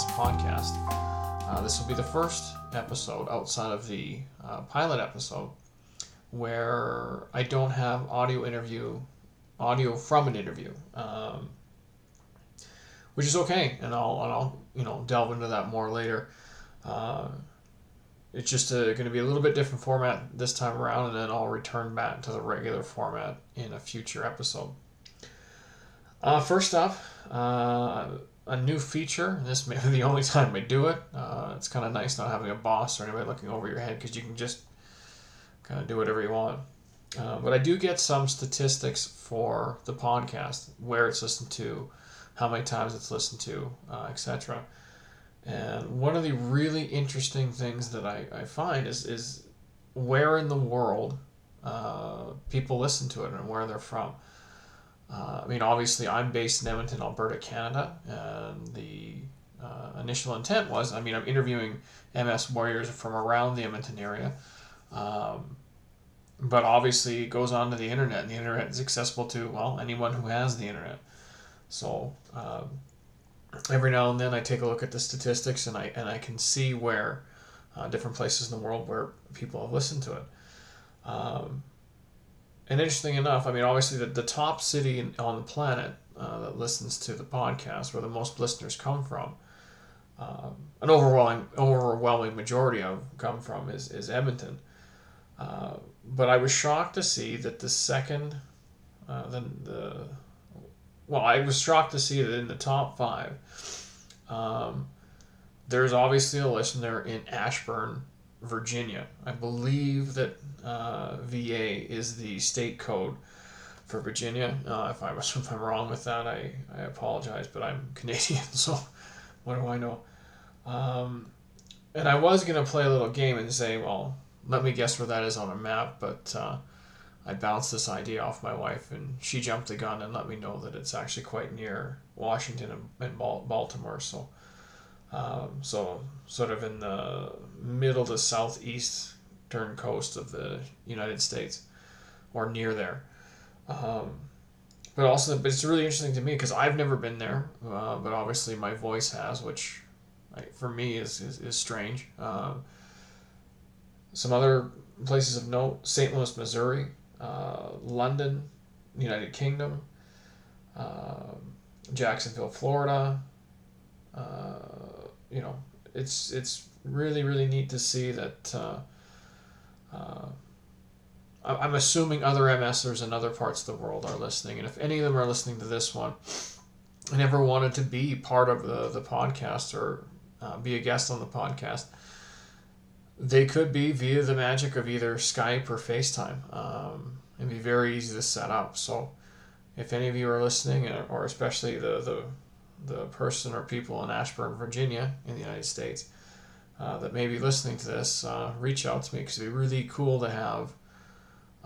MS podcast. This will be the first episode outside of the pilot episode where I don't have audio from an interview, which is okay, and I'll delve into that more later. It's just going to be a little bit different format this time around, and then I'll return back to the regular format in a future episode. First up, a new feature. This may be the only time I do it. It's kind of nice not having a boss or anybody looking over your head because you can just kind of do whatever you want. But I do get some statistics for the podcast, where it's listened to, how many times it's listened to, etc. And one of the really interesting things that I find is where in the world people listen to it and where they're from. I mean, obviously, I'm based in Edmonton, Alberta, Canada, and the initial intent was, I'm interviewing MS warriors from around the Edmonton area, but obviously it goes on to the internet, and the internet is accessible to, anyone who has the internet. So every now and then I take a look at the statistics, and I can see where different places in the world where people have listened to it. And interesting enough, obviously the top city on the planet that listens to the podcast, where the most listeners come from, an overwhelming majority of come from is Edmonton. But I was shocked to see that I was shocked to see that in the top five, there's obviously a listener in Ashburn, Virginia. I believe that VA is the state code for Virginia. If I'm wrong with that, I apologize, but I'm Canadian, so what do I know? And I was going to play a little game and say, let me guess where that is on a map, but I bounced this idea off my wife, and she jumped the gun and let me know that it's actually quite near Washington and Baltimore, so sort of in the middle to southeastern coast of the United States, or near there. But it's really interesting to me because I've never been there, but obviously my voice has, which for me is strange. Some other places of note: St. Louis, Missouri, London, United Kingdom, Jacksonville, Florida. It's really, really neat to see that I'm assuming other MSers in other parts of the world are listening. And if any of them are listening to this one and ever wanted to be part of the podcast or be a guest on the podcast, they could be via the magic of either Skype or FaceTime. It'd be very easy to set up. So if any of you are listening, or especially the person or people in Ashburn, Virginia, in the United States, that may be listening to this, reach out to me, because it'd be really cool to have,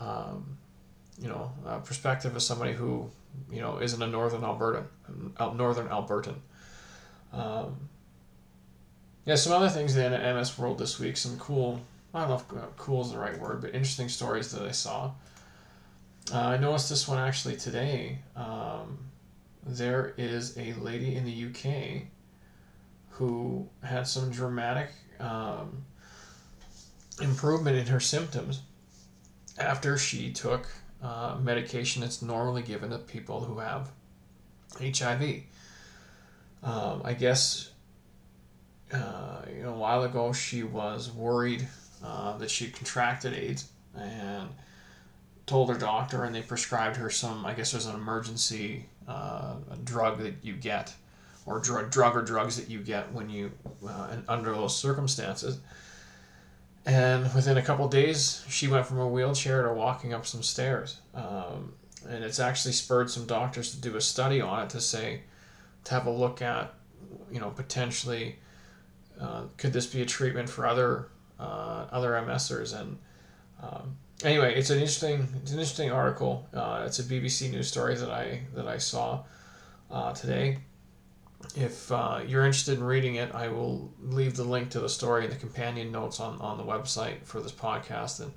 a perspective of somebody who, isn't a northern Albertan. Some other things in the MS world this week. Some cool, I don't know if cool is the right word, but interesting stories that I saw. I noticed this one actually today. There is a lady in the UK who had some dramatic improvement in her symptoms after she took medication that's normally given to people who have HIV. I guess, a while ago she was worried that she'd contracted AIDS, and told her doctor, and they prescribed her some, I guess there's an emergency drug that you get, or drug or drugs that you get when you under those circumstances. And within a couple of days, she went from a wheelchair to walking up some stairs. And it's actually spurred some doctors to do a study on it to have a look at, potentially, could this be a treatment for other MSers? And anyway, it's an interesting article. It's a BBC News story that I saw today. If you're interested in reading it, I will leave the link to the story in the companion notes on the website for this podcast, and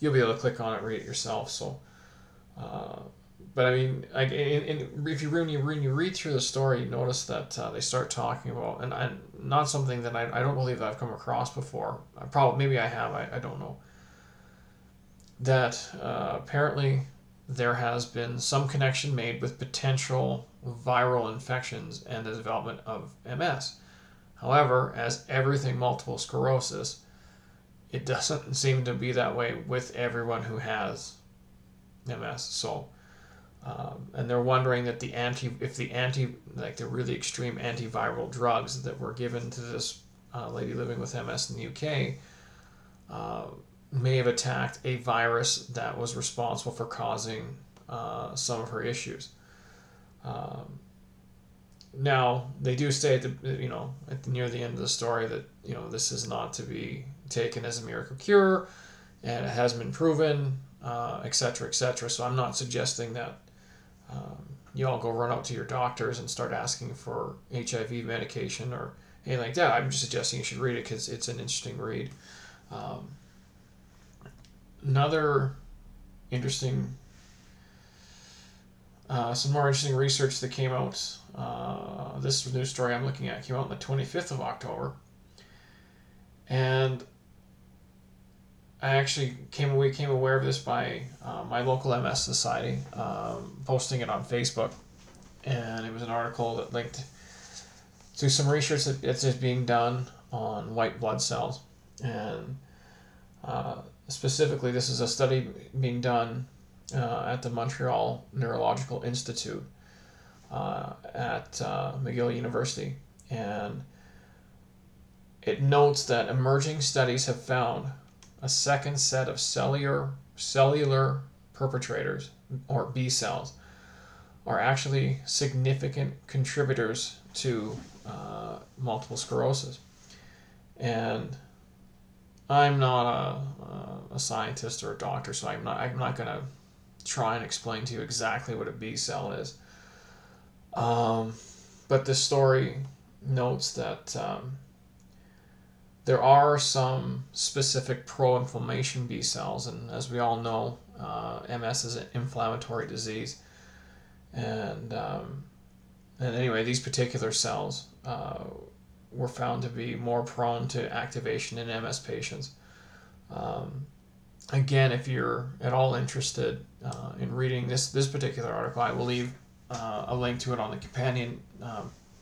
you'll be able to click on it, read it yourself. So But I mean, like, and if you read through the story, you notice that they start talking about, and not something that I don't believe that I've come across before. Maybe I have, I don't know. That apparently there has been some connection made with potential viral infections and the development of MS. However, as everything multiple sclerosis, it doesn't seem to be that way with everyone who has MS. So, and they're wondering that the really extreme antiviral drugs that were given to this lady living with MS in the UK may have attacked a virus that was responsible for causing some of her issues. Now, they do say near the end of the story that, you know, this is not to be taken as a miracle cure, and it hasn't been proven, et cetera, et cetera. So I'm not suggesting that you all go run out to your doctors and start asking for HIV medication or anything like that. I'm just suggesting you should read it because it's an interesting read. Another interesting, some more interesting research that came out, this news story I'm looking at came out on the 25th of October. And I actually became aware of this by my local MS society, posting it on Facebook. And it was an article that linked to some research that's being done on white blood cells. And specifically, this is a study being done at the Montreal Neurological Institute at McGill University. And it notes that emerging studies have found a second set of cellular perpetrators, or B cells, are actually significant contributors to multiple sclerosis. And I'm not a scientist or a doctor, so I'm not going to try and explain to you exactly what a B cell is. But this story notes that there are some specific pro-inflammation B cells, and as we all know, MS is an inflammatory disease. And anyway, these particular cells were found to be more prone to activation in MS patients. Again, if you're at all interested in reading this particular article, I will leave a link to it on the companion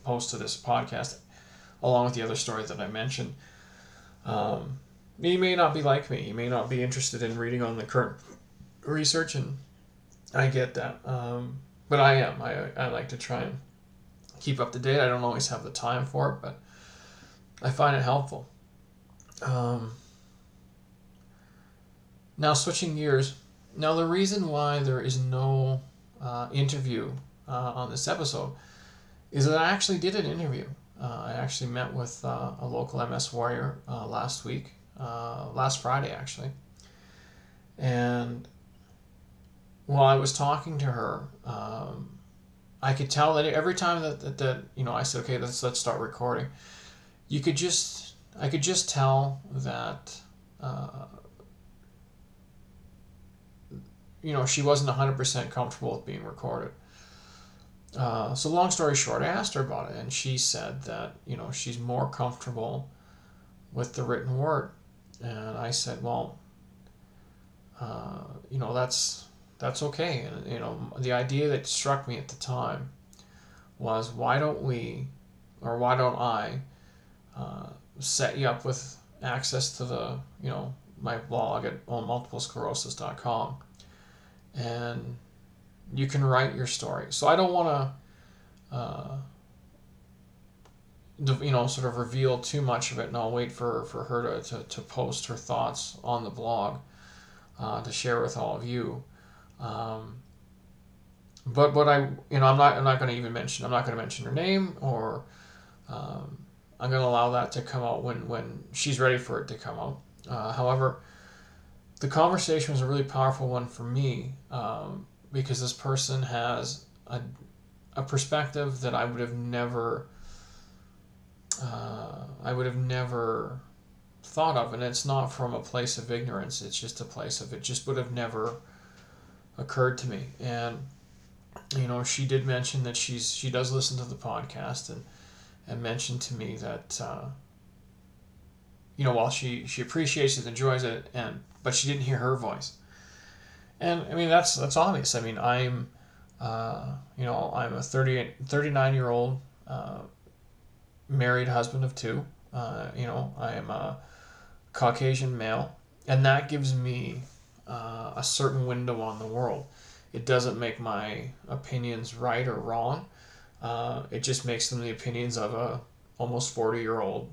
post to this podcast, along with the other stories that I mentioned. You may not be like me. You may not be interested in reading on the current research, and I get that. But I am. I like to try and keep up to date. I don't always have the time for it, but I find it helpful. Now, switching gears. Now, the reason why there is no interview on this episode is that I actually did an interview. I actually met with a local MS warrior last Friday, actually. And while I was talking to her, I could tell that every time that you know, I said, okay, let's start recording, I could just tell that you know, she wasn't 100% comfortable with being recorded. So long story short, I asked her about it, and she said that, you know, she's more comfortable with the written word. And I said, well, you know, that's okay. And, you know, the idea that struck me at the time was, why don't I set you up with access to the, you know, my blog at onmultiplesclerosis.com, and you can write your story. So I don't want to, you know, sort of reveal too much of it, and I'll wait for her to post her thoughts on the blog to share with all of you. But what I, you know, I'm not going to mention her name, or I'm going to allow that to come out when she's ready for it to come out. However, the conversation was a really powerful one for me, because this person has a perspective that I would have never thought of, and it's not from a place of ignorance. It's just a place of, it just would have never occurred to me. And you know, she did mention that she does listen to the podcast, and mentioned to me that, you know, while she appreciates it, enjoys it, but she didn't hear her voice. And I mean, that's obvious. I mean, I'm a 39-year-old married husband of two. I am a Caucasian male, and that gives me a certain window on the world. It doesn't make my opinions right or wrong. It just makes them the opinions of a almost 40-year-old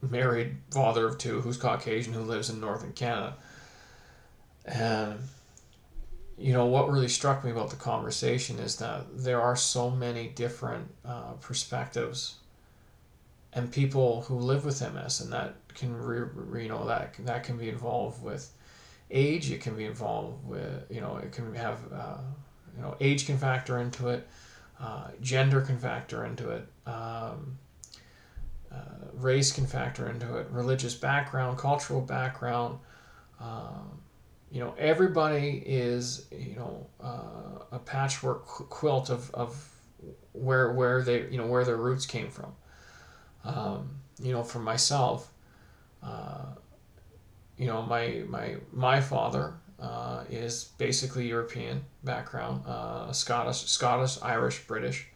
married father of two who's Caucasian, who lives in northern Canada. And, you know, what really struck me about the conversation is that there are so many different perspectives and people who live with MS, and that can, that can be involved with age. It can be involved with, it can have, age can factor into it. Gender can factor into it. Race can factor into it. Religious background, cultural background. Everybody is, a patchwork quilt of where they, where their roots came from. For myself, my father is basically European background, Scottish, Irish, British.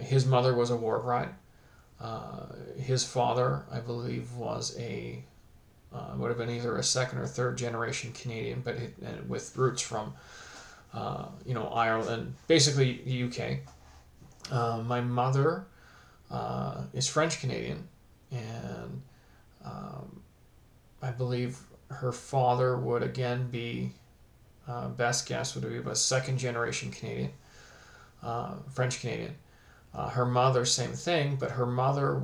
His mother was a war bride. His father, I believe, was would have been either a second or third generation Canadian, but with roots from, Ireland, basically the UK. My mother is French Canadian, and I believe her father would again be, best guess would be about second generation Canadian, French Canadian. Her mother, same thing, but her mother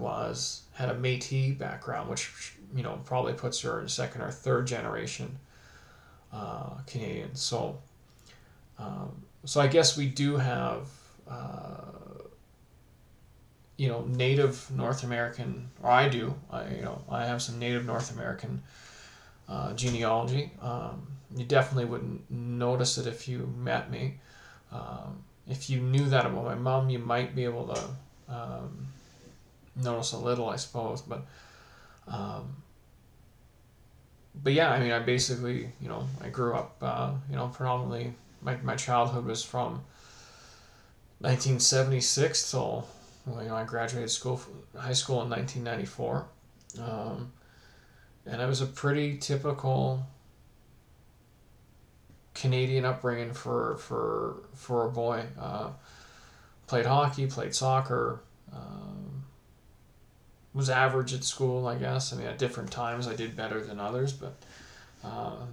had a Métis background, which probably puts her in second or third generation Canadian. So, so I guess we do have Native North American, or I do. I have some Native North American genealogy. You definitely wouldn't notice it if you met me. If you knew that about my mom, you might be able to notice a little, I suppose. But yeah, I mean, I basically, I grew up, predominantly, my childhood was from 1976 till, I graduated high school in 1994. And I was a pretty typical Canadian upbringing for a boy. Played hockey, played soccer, was average at school, I guess. I mean, at different times I did better than others, but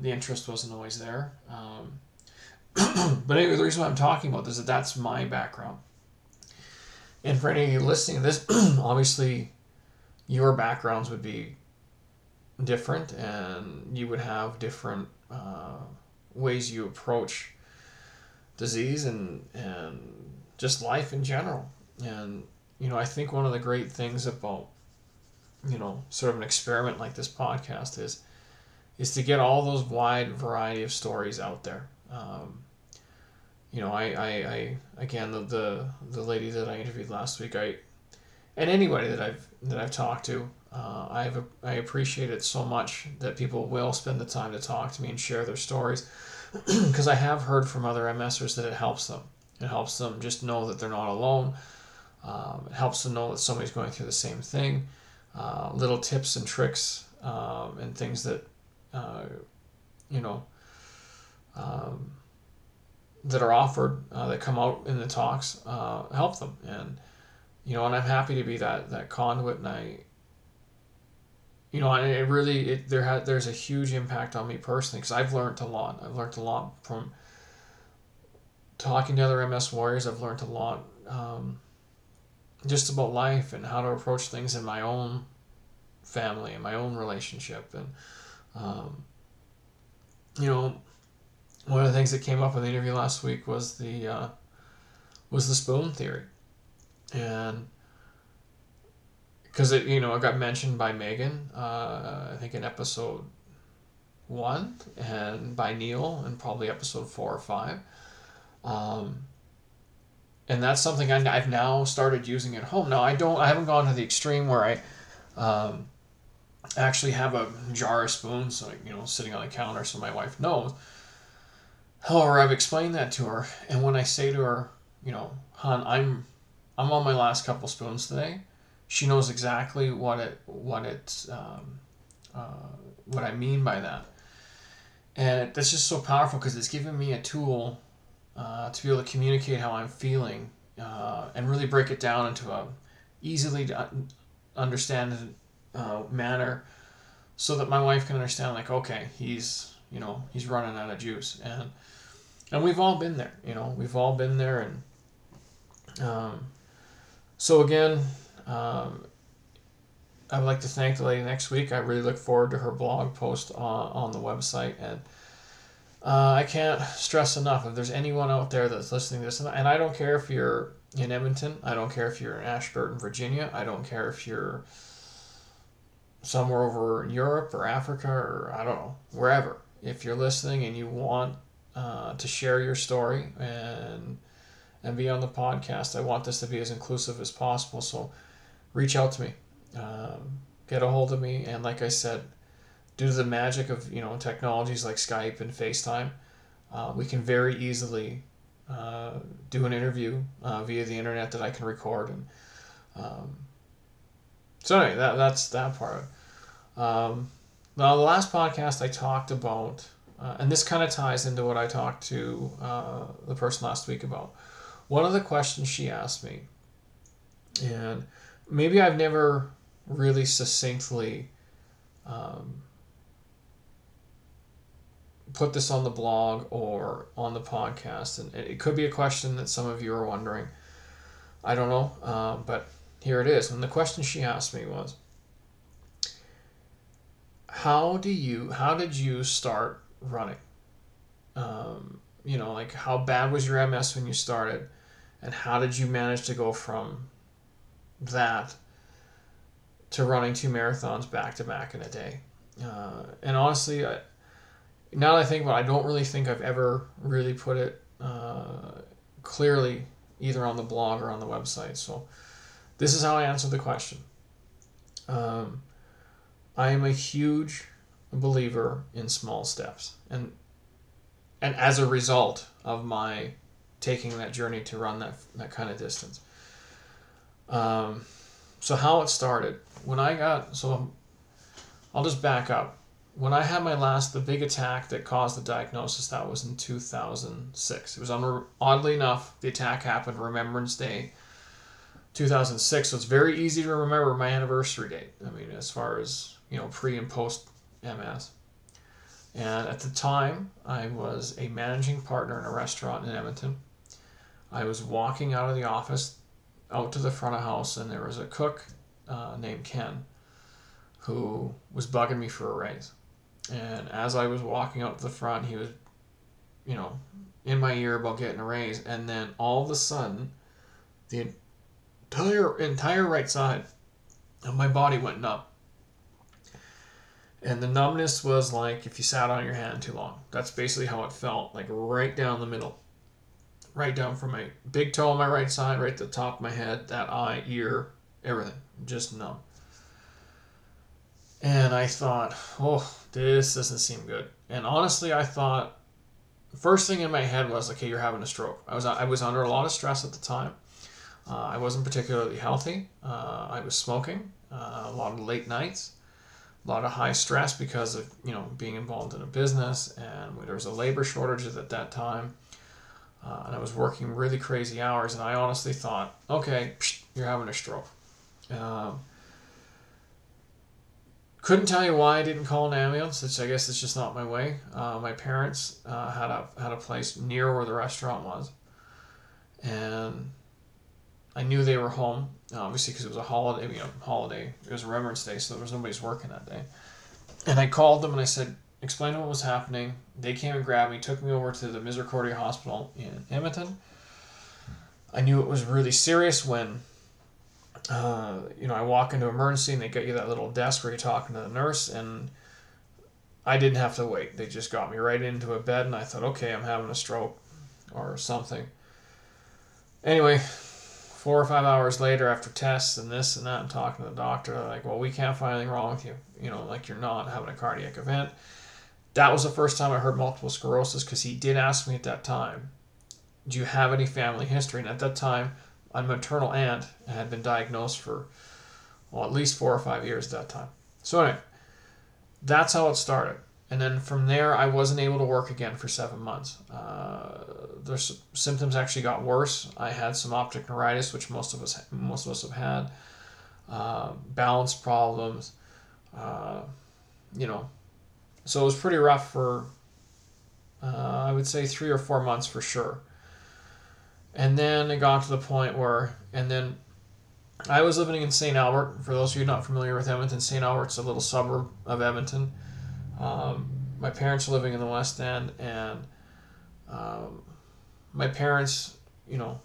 the interest wasn't always there. But anyway, the reason why I'm talking about this is that's my background. And for any of you listening to this, obviously your backgrounds would be different, and you would have different ways you approach disease and just life in general. And, I think one of the great things about, sort of an experiment like this podcast is to get all those wide variety of stories out there. I again, the lady that I interviewed last week, and anybody that I've talked to, I appreciate it so much that people will spend the time to talk to me and share their stories, because I have heard from other MSers that it helps them. It helps them just know that they're not alone. It helps them know that somebody's going through the same thing. Little tips and tricks, and things that, that are offered, that come out in the talks, help them. And, and I'm happy to be that conduit. And and it really, there's a huge impact on me personally, because I've learned a lot. I've learned a lot from talking to other MS warriors. I've learned a lot, just about life and how to approach things in my own family and my own relationship. And, one of the things that came up in the interview last week was the spoon theory, and because it got mentioned by Megan, I think in episode 1 and by Neil and probably episode 4 or 5. And that's something I've now started using at home. Now I haven't gone to the extreme where I actually have a jar of spoons, so, sitting on the counter so my wife knows. However, I've explained that to her, and when I say to her, "Hon, I'm on my last couple spoons today," she knows exactly what I mean by that, and that's just so powerful because it's given me a tool to be able to communicate how I'm feeling and really break it down into a easily understand manner, so that my wife can understand. Like, okay, he's running out of juice, and we've all been there. We've all been there, and so again, I would like to thank the lady next week. I really look forward to her blog post on the website, and I can't stress enough, if there's anyone out there that's listening to this, and I don't care if you're in Edmonton, I don't care if you're in Ashburton, Virginia, I don't care if you're somewhere over in Europe or Africa or I don't know, wherever. If you're listening and you want to share your story and be on the podcast, I want this to be as inclusive as possible, so reach out to me, get a hold of me, and like I said, due to the magic of technologies like Skype and FaceTime, we can very easily do an interview via the internet that I can record, and so anyway, that's that part. Now, the last podcast I talked about, and this kind of ties into what I talked to the person last week about. One of the questions she asked me, and maybe I've never really succinctly put this on the blog or on the podcast, and it could be a question that some of you are wondering. I don't know, but here it is. And the question she asked me was, how did you start running? How bad was your MS when you started, and how did you manage to go from that to running 2 marathons back to back in a day? And honestly, now that I think about it, I don't really think I've ever really put it clearly either on the blog or on the website. So this is how I answered the question. I am a huge believer in small steps, and as a result of my taking that journey to run that kind of distance. So how it started, I'll just back up. When I had the big attack that caused the diagnosis, that was in 2006. It was oddly enough, the attack happened Remembrance Day, 2006. So it's very easy to remember my anniversary date. I mean, as far as, pre and post MS. And at the time, I was a managing partner in a restaurant in Edmonton. I was walking out of the office out to the front of house, and there was a cook named Ken who was bugging me for a raise. And as I was walking out to the front, he was, in my ear about getting a raise. And then all of a sudden, the entire right side of my body went numb. And the numbness was like if you sat on your hand too long. That's basically how it felt, like right down the middle. Right down from my big toe on my right side, right to the top of my head, that eye, ear, everything. Just numb. And I thought, oh, this doesn't seem good. And honestly, I thought, first thing in my head was, okay, you're having a stroke. I was under a lot of stress at the time. I wasn't particularly healthy. I was smoking, a lot of late nights, a lot of high stress because of, being involved in a business, and there was a labor shortage at that time. And I was working really crazy hours, and I honestly thought, okay, you're having a stroke. Couldn't tell you why I didn't call an ambulance, which I guess is just not my way. My parents had a place near where the restaurant was, and I knew they were home, obviously, because it was a holiday. It was Remembrance Day, so there was nobody's working that day. And I called them and I said, explained what was happening. They came and grabbed me, took me over to the Misericordia Hospital in Edmonton. I knew it was really serious when, I walk into emergency and they get you that little desk where you're talking to the nurse, and I didn't have to wait. They just got me right into a bed, and I thought, okay, I'm having a stroke or something. Anyway, 4 or 5 hours later, after tests and this and that, I'm talking to the doctor. They're like, well, we can't find anything wrong with you. You know, like, you're not having a cardiac event. That was the first time I heard multiple sclerosis, because he did ask me at that time, do you have any family history? And at that time, my maternal aunt had been diagnosed for, well, at least 4 or 5 years at that time. So anyway, that's how it started. And then from there, I wasn't able to work again for 7 months. The symptoms actually got worse. I had some optic neuritis, which most of us have had. Balance problems, you know. So it was pretty rough for, I would say, 3 or 4 months for sure. And then it got to the point where, and then I was living in St. Albert. For those of you not familiar with Edmonton, St. Albert's a little suburb of Edmonton. My parents were living in the West End, and my parents, you know,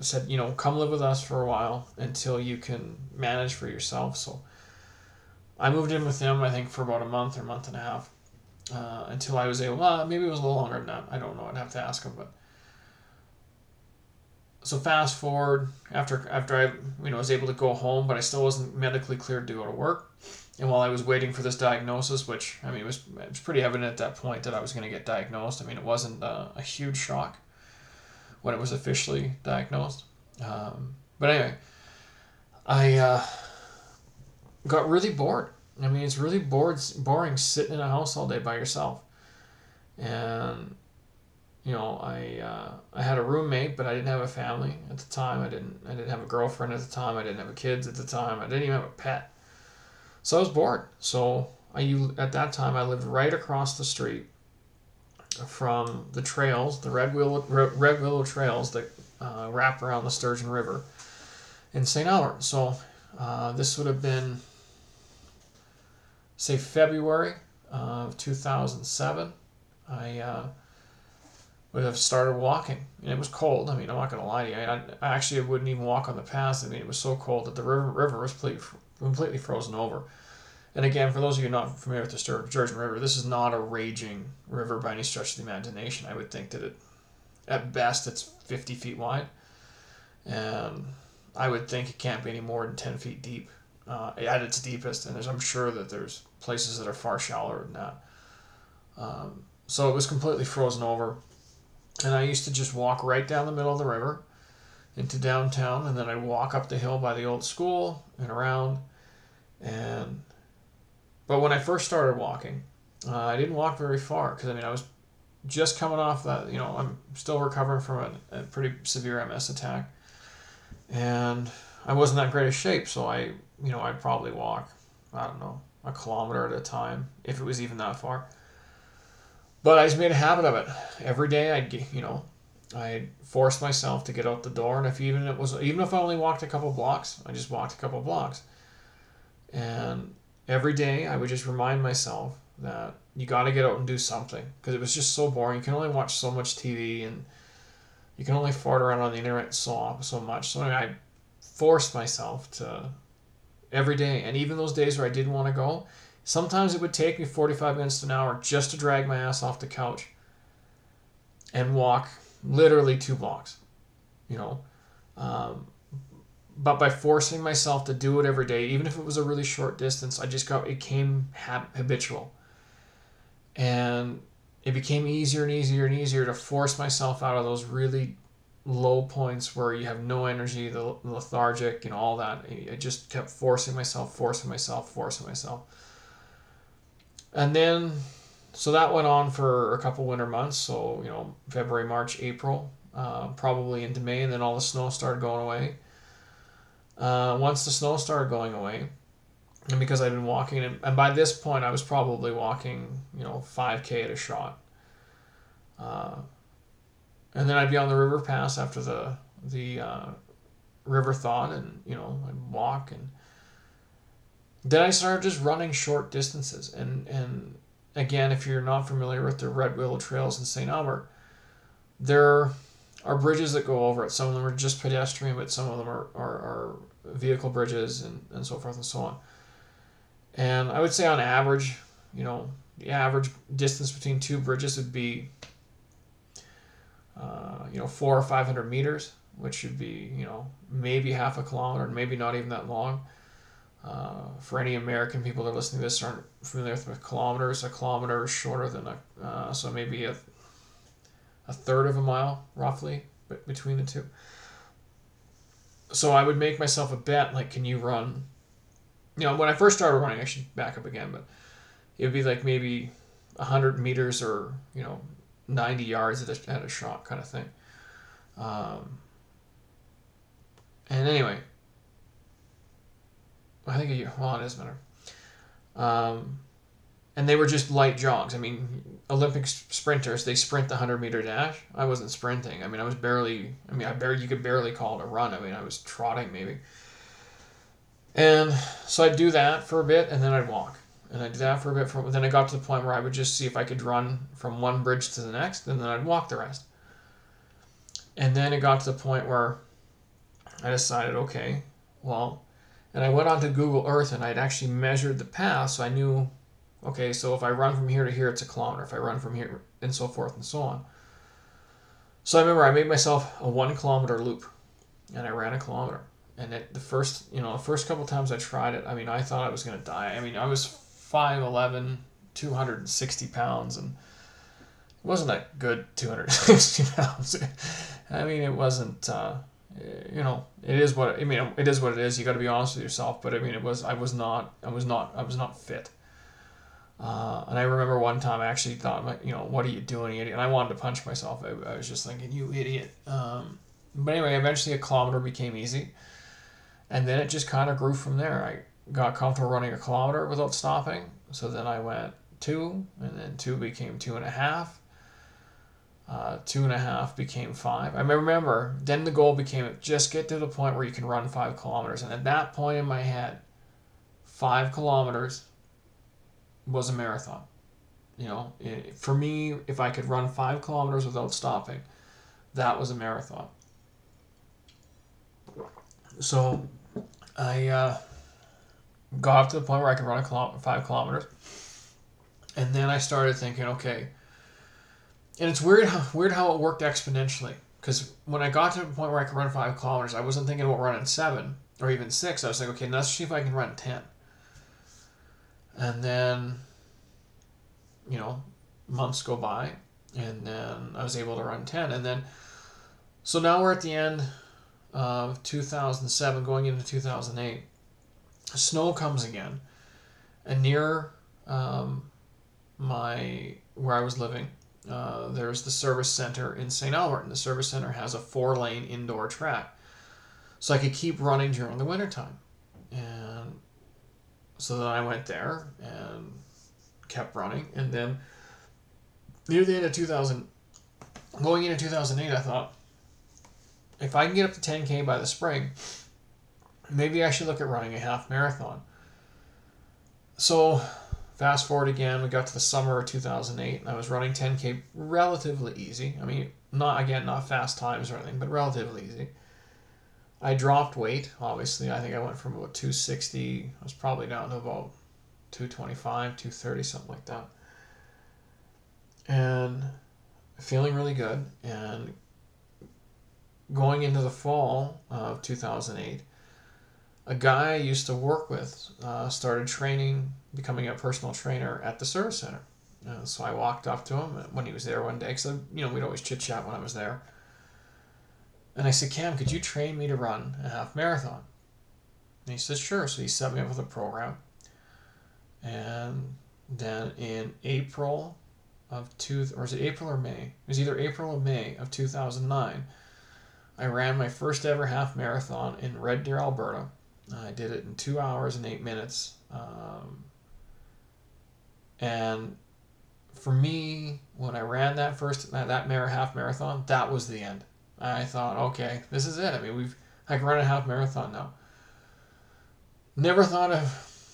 said, you know, come live with us for a while until you can manage for yourself. So I moved in with them, I think, for about a month or month and a half, until I was able, well, maybe it was a little longer than that. I don't know. I'd have to ask them. But so fast forward, after I, you know, was able to go home, but I still wasn't medically cleared to go to work. And while I was waiting for this diagnosis, which, I mean, it was pretty evident at that point that I was going to get diagnosed. I mean, it wasn't a huge shock when it was officially diagnosed. But anyway, I got really bored. I mean, it's really boring sitting in a house all day by yourself. And, you know, I had a roommate, but I didn't have a family at the time. I didn't have a girlfriend at the time. I didn't have kids at the time. I didn't even have a pet. So I was bored. So at that time, I lived right across the street from the trails, the Red Willow Trails that wrap around the Sturgeon River in St. Albert. So this would have been, say, February of 2007. I would have started walking. And it was cold. I mean, I'm not going to lie to you. I actually wouldn't even walk on the paths. I mean, it was so cold that the river was completely frozen over. And again, for those of you not familiar with the Sturgeon River, this is not a raging river by any stretch of the imagination. I would think that it, at best, it's 50 feet wide. And I would think it can't be any more than 10 feet deep at its deepest. And I'm sure that there's places that are far shallower than that. So it was completely frozen over. And I used to just walk right down the middle of the river into downtown, and then I'd walk up the hill by the old school and around. But when I first started walking, I didn't walk very far, because I mean, I was just coming off that, you know, I'm still recovering from a pretty severe MS attack, and I wasn't that great of shape, so I'd probably walk, I don't know, a kilometer at a time, if it was even that far. But I just made a habit of it. Every day I forced myself to get out the door, and even if I only walked a couple blocks, I just walked a couple blocks. And every day I would just remind myself that you got to get out and do something, because it was just so boring. You can only watch so much TV, and you can only fart around on the internet so much. So anyway, I forced myself to every day, and even those days where I didn't want to go, sometimes it would take me 45 minutes to an hour just to drag my ass off the couch and walk literally 2 blocks, you know. But by forcing myself to do it every day, even if it was a really short distance, it became habitual. And it became easier and easier and easier to force myself out of those really low points where you have no energy, the lethargic, you know, all that. I just kept forcing myself. And then, so that went on for a couple winter months. So, you know, February, March, April, probably into May. And then all the snow started going away. Once the snow started going away, and because I'd been walking, and by this point I was probably walking, you know, 5K at a shot. And then I'd be on the river pass after the river thawed, and, you know, I'd walk. And then I started just running short distances. And again, if you're not familiar with the Red Willow Trails in St. Albert, there are bridges that go over it. Some of them are just pedestrian, but some of them are vehicle bridges and so forth and so on. And I would say on average, you know, the average distance between two bridges would be, 400 or 500 meters, which should be, maybe half a kilometer, maybe not even that long. For any American people that are listening to this aren't familiar with kilometers, a kilometer is shorter than so maybe a third of a mile, roughly, between the two. So I would make myself a bet, like, can you run? When I first started running, I should back up again, but it would be like maybe 100 meters or, 90 yards at a shot kind of thing. And anyway, I think it doesn't matter. And they were just light jogs. I mean, Olympic sprinters, they sprint the 100-meter dash. I wasn't sprinting. I mean, you could barely call it a run. I mean, I was trotting maybe. And so I'd do that for a bit, and then I'd walk. And I'd do that for a bit. Then I got to the point where I would just see if I could run from one bridge to the next, and then I'd walk the rest. And then it got to the point where I decided, okay, well... And I went onto Google Earth, and I'd actually measured the path, so I knew, okay, so if I run from here to here, it's a kilometer. If I run from here, and so forth and so on. So I remember I made myself a 1-kilometer loop, and I ran a kilometer. And the first couple times I tried it, I mean, I thought I was going to die. I mean, I was 5'11", 260 pounds, and it wasn't a good 260 pounds. I mean, it wasn't... it is what it is. You got to be honest with yourself. But I mean, I was not fit. And I remember one time I actually thought, what are you doing, idiot? And I wanted to punch myself. I was just thinking, you idiot. But anyway, eventually a kilometer became easy. And then it just kind of grew from there. I got comfortable running a kilometer without stopping. So then I went 2, and then 2 became 2.5. 2.5 became 5. I remember then the goal became just get to the point where you can run 5 kilometers. And at that point in my head, 5 kilometers was a marathon. For me, if I could run 5 kilometers without stopping, that was a marathon. So I got up to the point where I could run 5 kilometers. And then I started thinking, okay. And it's weird how it worked exponentially. Because when I got to the point where I could run 5 kilometers, I wasn't thinking about running 7 or even 6. I was like, okay, let's see if I can run 10. And then, months go by, and then I was able to run 10. And then, so now we're at the end of 2007, going into 2008. Snow comes again, and near where I was living, there's the service center in St. Albert, and the service center has a 4-lane indoor track. So I could keep running during the wintertime. And so then I went there and kept running. And then near the end of 2000, going into 2008, I thought, if I can get up to 10K by the spring, maybe I should look at running a half marathon. So... fast forward again, we got to the summer of 2008, and I was running 10K relatively easy. I mean, not fast times or anything, but relatively easy. I dropped weight, obviously. I think I went from about 260, I was probably down to about 225, 230, something like that. And feeling really good. And going into the fall of 2008, a guy I used to work with started training, becoming a personal trainer at the service center. So I walked up to him when he was there one day, because, we'd always chit-chat when I was there. And I said, Cam, could you train me to run a half marathon? And he said, sure. So he set me up with a program. And then in It was either April or May of 2009, I ran my first ever half marathon in Red Deer, Alberta. I did it in 2 hours and 8 minutes. And for me, when I ran that half marathon, that was the end. I thought, okay, this is it. I mean, I can run a half marathon now.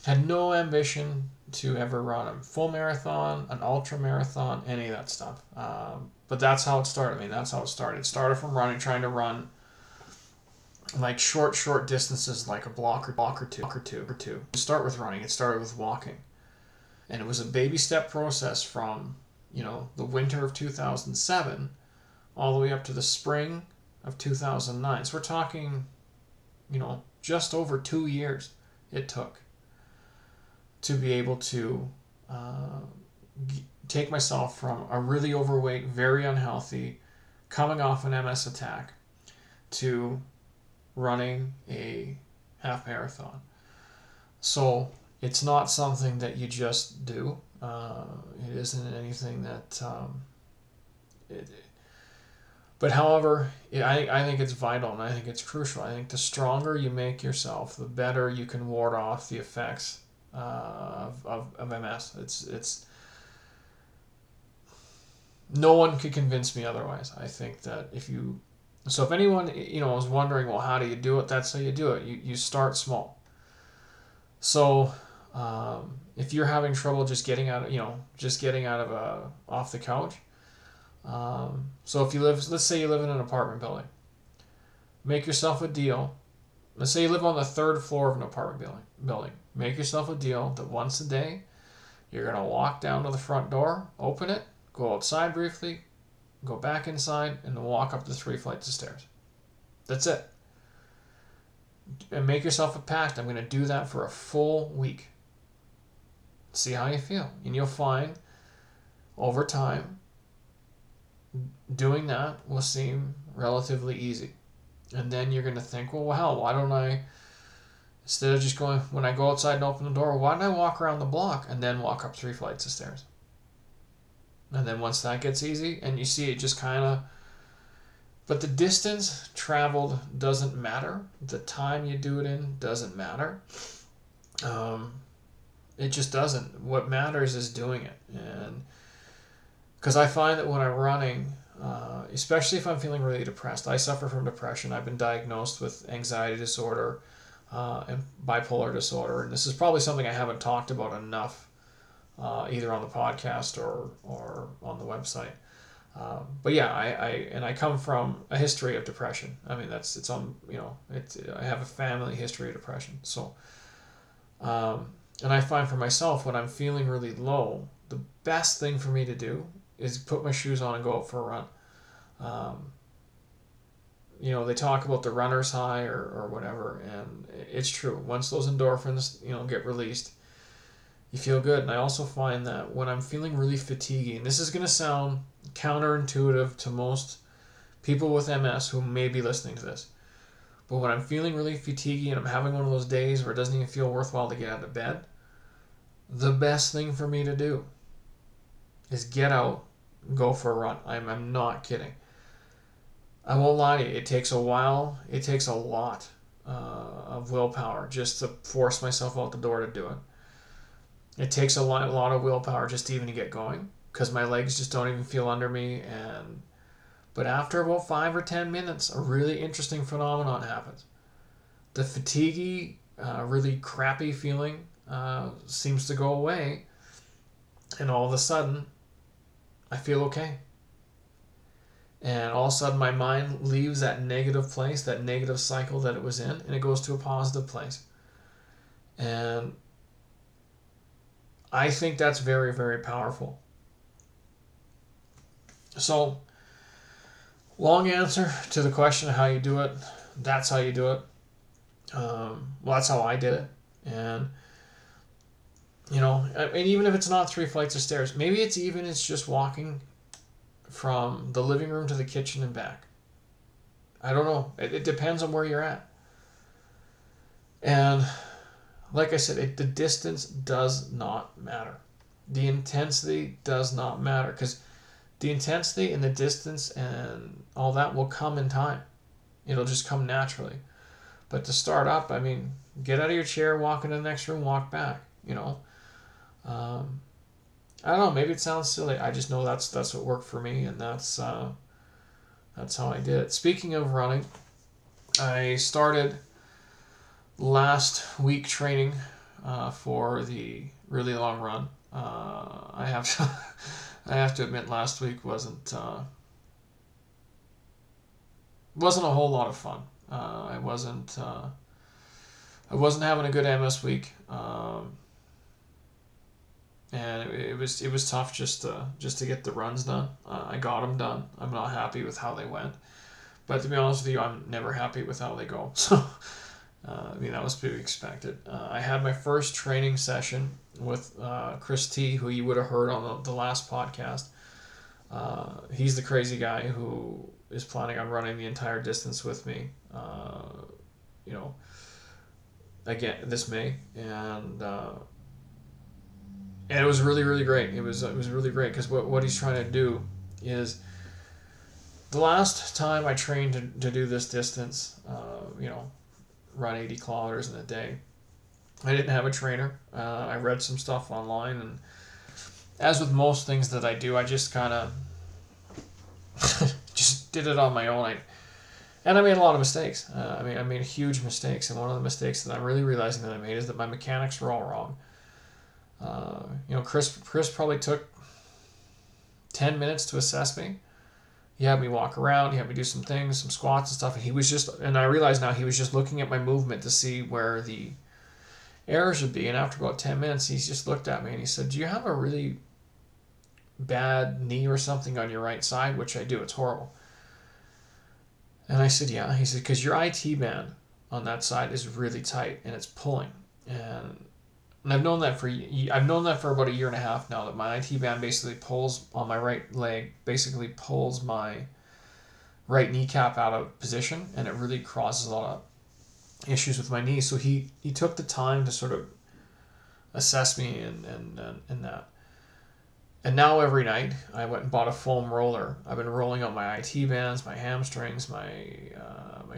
Had no ambition to ever run a full marathon, an ultra marathon, any of that stuff. But that's how it started. I mean, that's how it started. It started from trying to run like short distances, like a block or two. It started with running. It started with walking. And it was a baby step process from, you know, the winter of 2007 all the way up to the spring of 2009. So we're talking, you know, just over 2 years it took to be able to take myself from a really overweight, very unhealthy, coming off an MS attack, to running a half marathon. So it's not something that you just do. It isn't anything that... But however, I think it's vital and I think it's crucial. I think the stronger you make yourself, the better you can ward off the effects of MS. It's no one could convince me otherwise. I think that if anyone, you know, is wondering, well, how do you do it? That's how you do it. You start small. So if you're having trouble just getting out of off the couch. So if you live, let's say you live in an apartment building, make yourself a deal. Let's say you live on the third floor of an apartment building. Make yourself a deal that once a day, you're going to walk down to the front door, open it, go outside briefly, go back inside, and then walk up the 3 flights of stairs. That's it. And make yourself a pact. I'm going to do that for a full week. See how you feel. And you'll find over time, doing that will seem relatively easy. And then you're going to think, well, hell, why don't I, instead of just going, when I go outside and open the door, why don't I walk around the block and then walk up 3 flights of stairs? And then once that gets easy, and you see it just kind of, but the distance traveled doesn't matter. The time you do it in doesn't matter. It just doesn't. What matters is doing it. And because I find that when I'm running, especially if I'm feeling really depressed, I suffer from depression. I've been diagnosed with anxiety disorder and bipolar disorder. And this is probably something I haven't talked about enough, either on the podcast or on the website. But yeah, I come from a history of depression. I mean, I have a family history of depression. So, and I find for myself when I'm feeling really low, the best thing for me to do is put my shoes on and go out for a run. You know, they talk about the runner's high or whatever, and it's true. Once those endorphins, you know, get released, you feel good. And I also find that when I'm feeling really fatigued, and this is going to sound counterintuitive to most people with MS who may be listening to this, but when I'm feeling really fatigued and I'm having one of those days where it doesn't even feel worthwhile to get out of bed, the best thing for me to do is get out, go for a run. I'm not kidding. I won't lie to you. It takes a while. It takes a lot of willpower just to force myself out the door to do it. It takes a lot of willpower just to even get going because my legs just don't even feel under me. But after about 5 or 10 minutes, a really interesting phenomenon happens. The fatiguey, really crappy feeling seems to go away. And all of a sudden, I feel okay. And all of a sudden, my mind leaves that negative place, that negative cycle that it was in, and it goes to a positive place. And I think that's very, very powerful. So, long answer to the question of how you do it. That's how you do it. Well, that's how I did it. And you know, and even if it's not 3 flights of stairs, maybe it's just walking from the living room to the kitchen and back. I don't know. It depends on where you're at. And like I said, the distance does not matter. The intensity does not matter because the intensity and the distance and all that will come in time. It'll just come naturally. But to start up, I mean, get out of your chair, walk into the next room, walk back, you know. I don't know, maybe it sounds silly. I just know that's what worked for me, and that's how I did it. Speaking of running, I started last week training for the really long run. I have to admit, last week wasn't a whole lot of fun. I wasn't having a good MS week. and it was tough just to get the runs done. I got them done. I'm not happy with how they went, but to be honest with you, I'm never happy with how they go. So I mean, that was to be expected. I had my first training session with Chris T, who you would have heard on the last podcast. He's the crazy guy who is planning on running the entire distance with me, again this May, and it was really, really great. It was really great because what he's trying to do is, the last time I trained to do this distance, run 80 kilometers in a day, I didn't have a trainer. I read some stuff online, and as with most things that I do, I just kind of just did it on my own. And I made a lot of mistakes. I made huge mistakes. And one of the mistakes that I'm really realizing that I made is that my mechanics were all wrong. Chris probably took 10 minutes to assess me. He had me walk around. He had me do some things, some squats and stuff. And I realize now he was just looking at my movement to see where the errors would be. And after about 10 minutes, he just looked at me and he said, "Do you have a really bad knee or something on your right side?" Which I do. It's horrible. And I said, "Yeah." He said, "Because your IT band on that side is really tight and it's pulling." And I've known that for about a year and a half now, that my IT band basically pulls on my right leg, basically pulls my right kneecap out of position, and it really causes a lot of issues with my knee. So he took the time to sort of assess me and that. And now every night, I went and bought a foam roller. I've been rolling out my IT bands, my hamstrings, my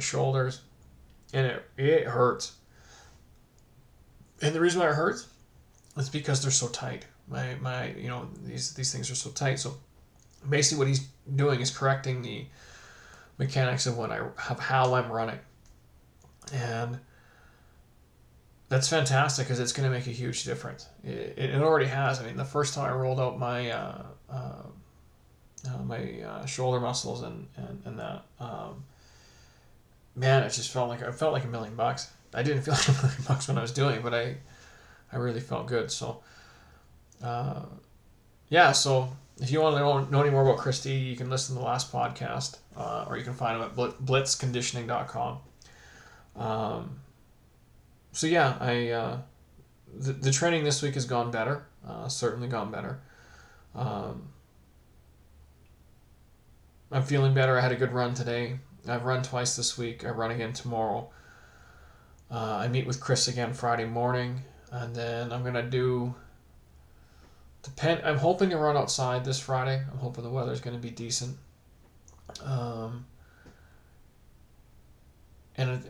shoulders, and it hurts. And the reason why it hurts is because they're so tight. These things are so tight. So basically, what he's doing is correcting the mechanics of how I'm running, and that's fantastic because it's going to make a huge difference. It already has. I mean, the first time I rolled out my my shoulder muscles and that, it just felt like $1,000,000. I didn't feel like $1,000,000 when I was doing it, but I really felt good. So so if you want to know any more about Chris T, you can listen to the last podcast, or you can find him at blitzconditioning.com. So yeah, the training this week has gone better, certainly gone better. I'm feeling better. I had a good run today. I've run twice this week. I run again tomorrow. I meet with Chris again Friday morning, and then I'm gonna I'm hoping to run outside this Friday. I'm hoping the weather's gonna be decent.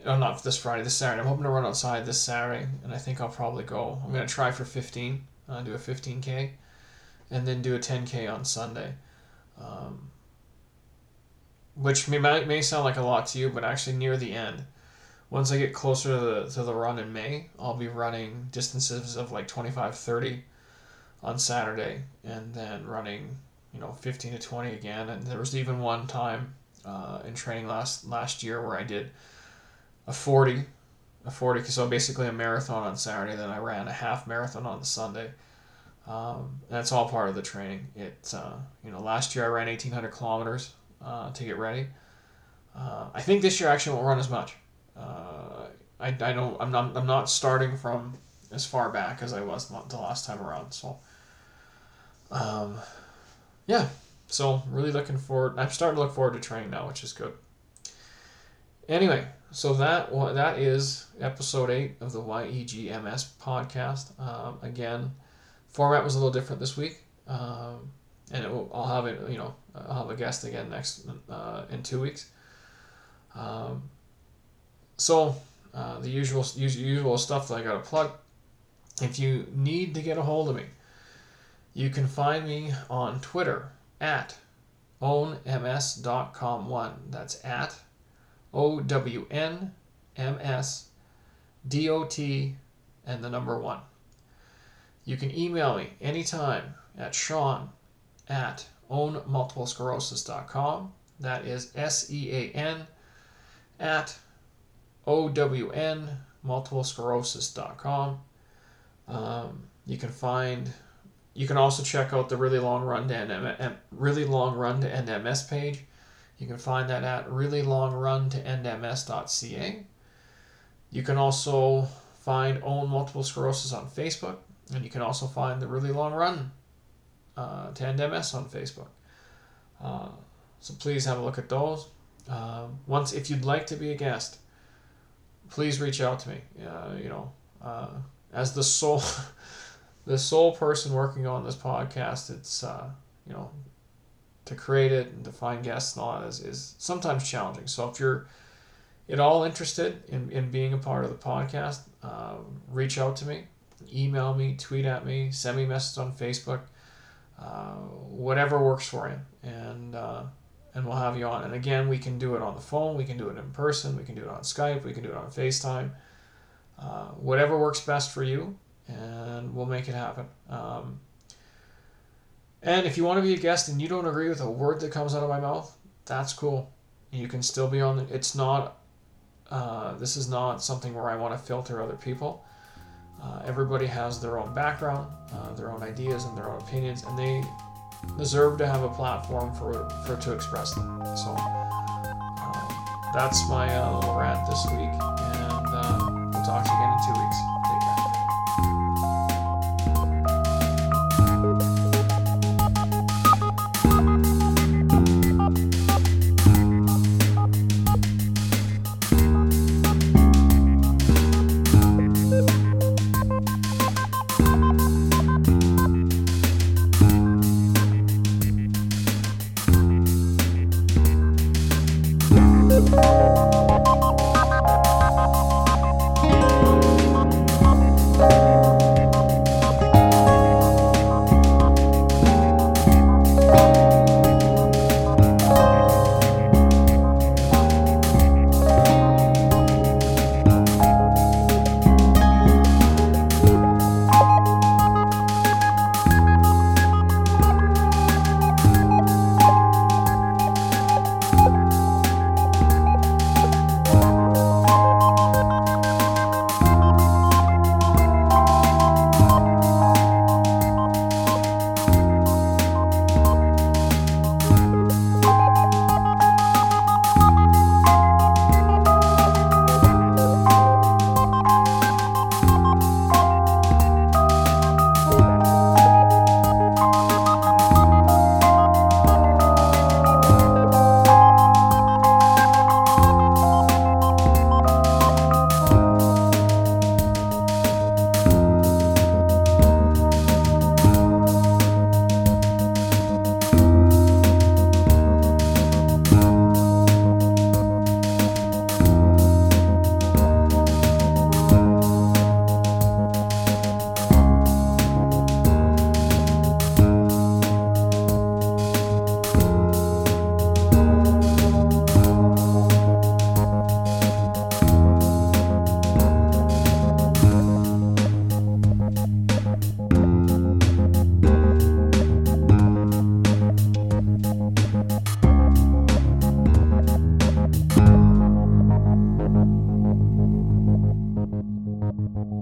Not this Friday, this Saturday. I'm hoping to run outside this Saturday, and I think I'll probably go. I'm going to try for 15, do a 15K, and then do a 10K on Sunday, which may sound like a lot to you, but actually near the end, once I get closer to the run in May, I'll be running distances of like 25, 30 on Saturday, and then running 15 to 20 again. And there was even one time in training last year where I did a 40, so basically a marathon on Saturday, then I ran a half marathon on the Sunday. That's all part of the training. Last year I ran 1,800 kilometers to get ready. I think this year I actually won't run as much. I'm not starting from as far back as I was the last time around. So, so really looking forward. I'm starting to look forward to training now, which is good. Anyway, so that is episode 8 of the YEG MS podcast. Again, format was a little different this week, and I'll have a guest again next in 2 weeks. The usual stuff that I got to plug. If you need to get a hold of me, you can find me on Twitter at onms.com1. That's at OWNMSDOT and the number 1. You can email me anytime at Sean@onmultiplesclerosis.com. That is SEAN at OWNMultiplesclerosis.com. You can find You can also check out the Really Long Run to NMS page. You can find that at reallyLongRunToNMS.ca. You can also find Own Multiple Sclerosis on Facebook, and you can also find the Really Long Run to NMS on Facebook. So please have a look at those. If you'd like to be a guest, please reach out to me. As the sole, the sole person working on this podcast, it's to create it and to find guests and all that is sometimes challenging. So if you're at all interested in being a part of the podcast, reach out to me, email me, tweet at me, send me a message on Facebook, whatever works for you, and we'll have you on. And again, we can do it on the phone, we can do it in person, we can do it on Skype, we can do it on FaceTime, whatever works best for you, and we'll make it happen. And if you want to be a guest and you don't agree with a word that comes out of my mouth, that's cool. You can still be on. This is not something where I want to filter other people. Everybody has their own background, their own ideas and their own opinions, and they deserve to have a platform for to express them. So that's my little rant this week, and we'll talk to you again in 2 weeks.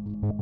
Take care.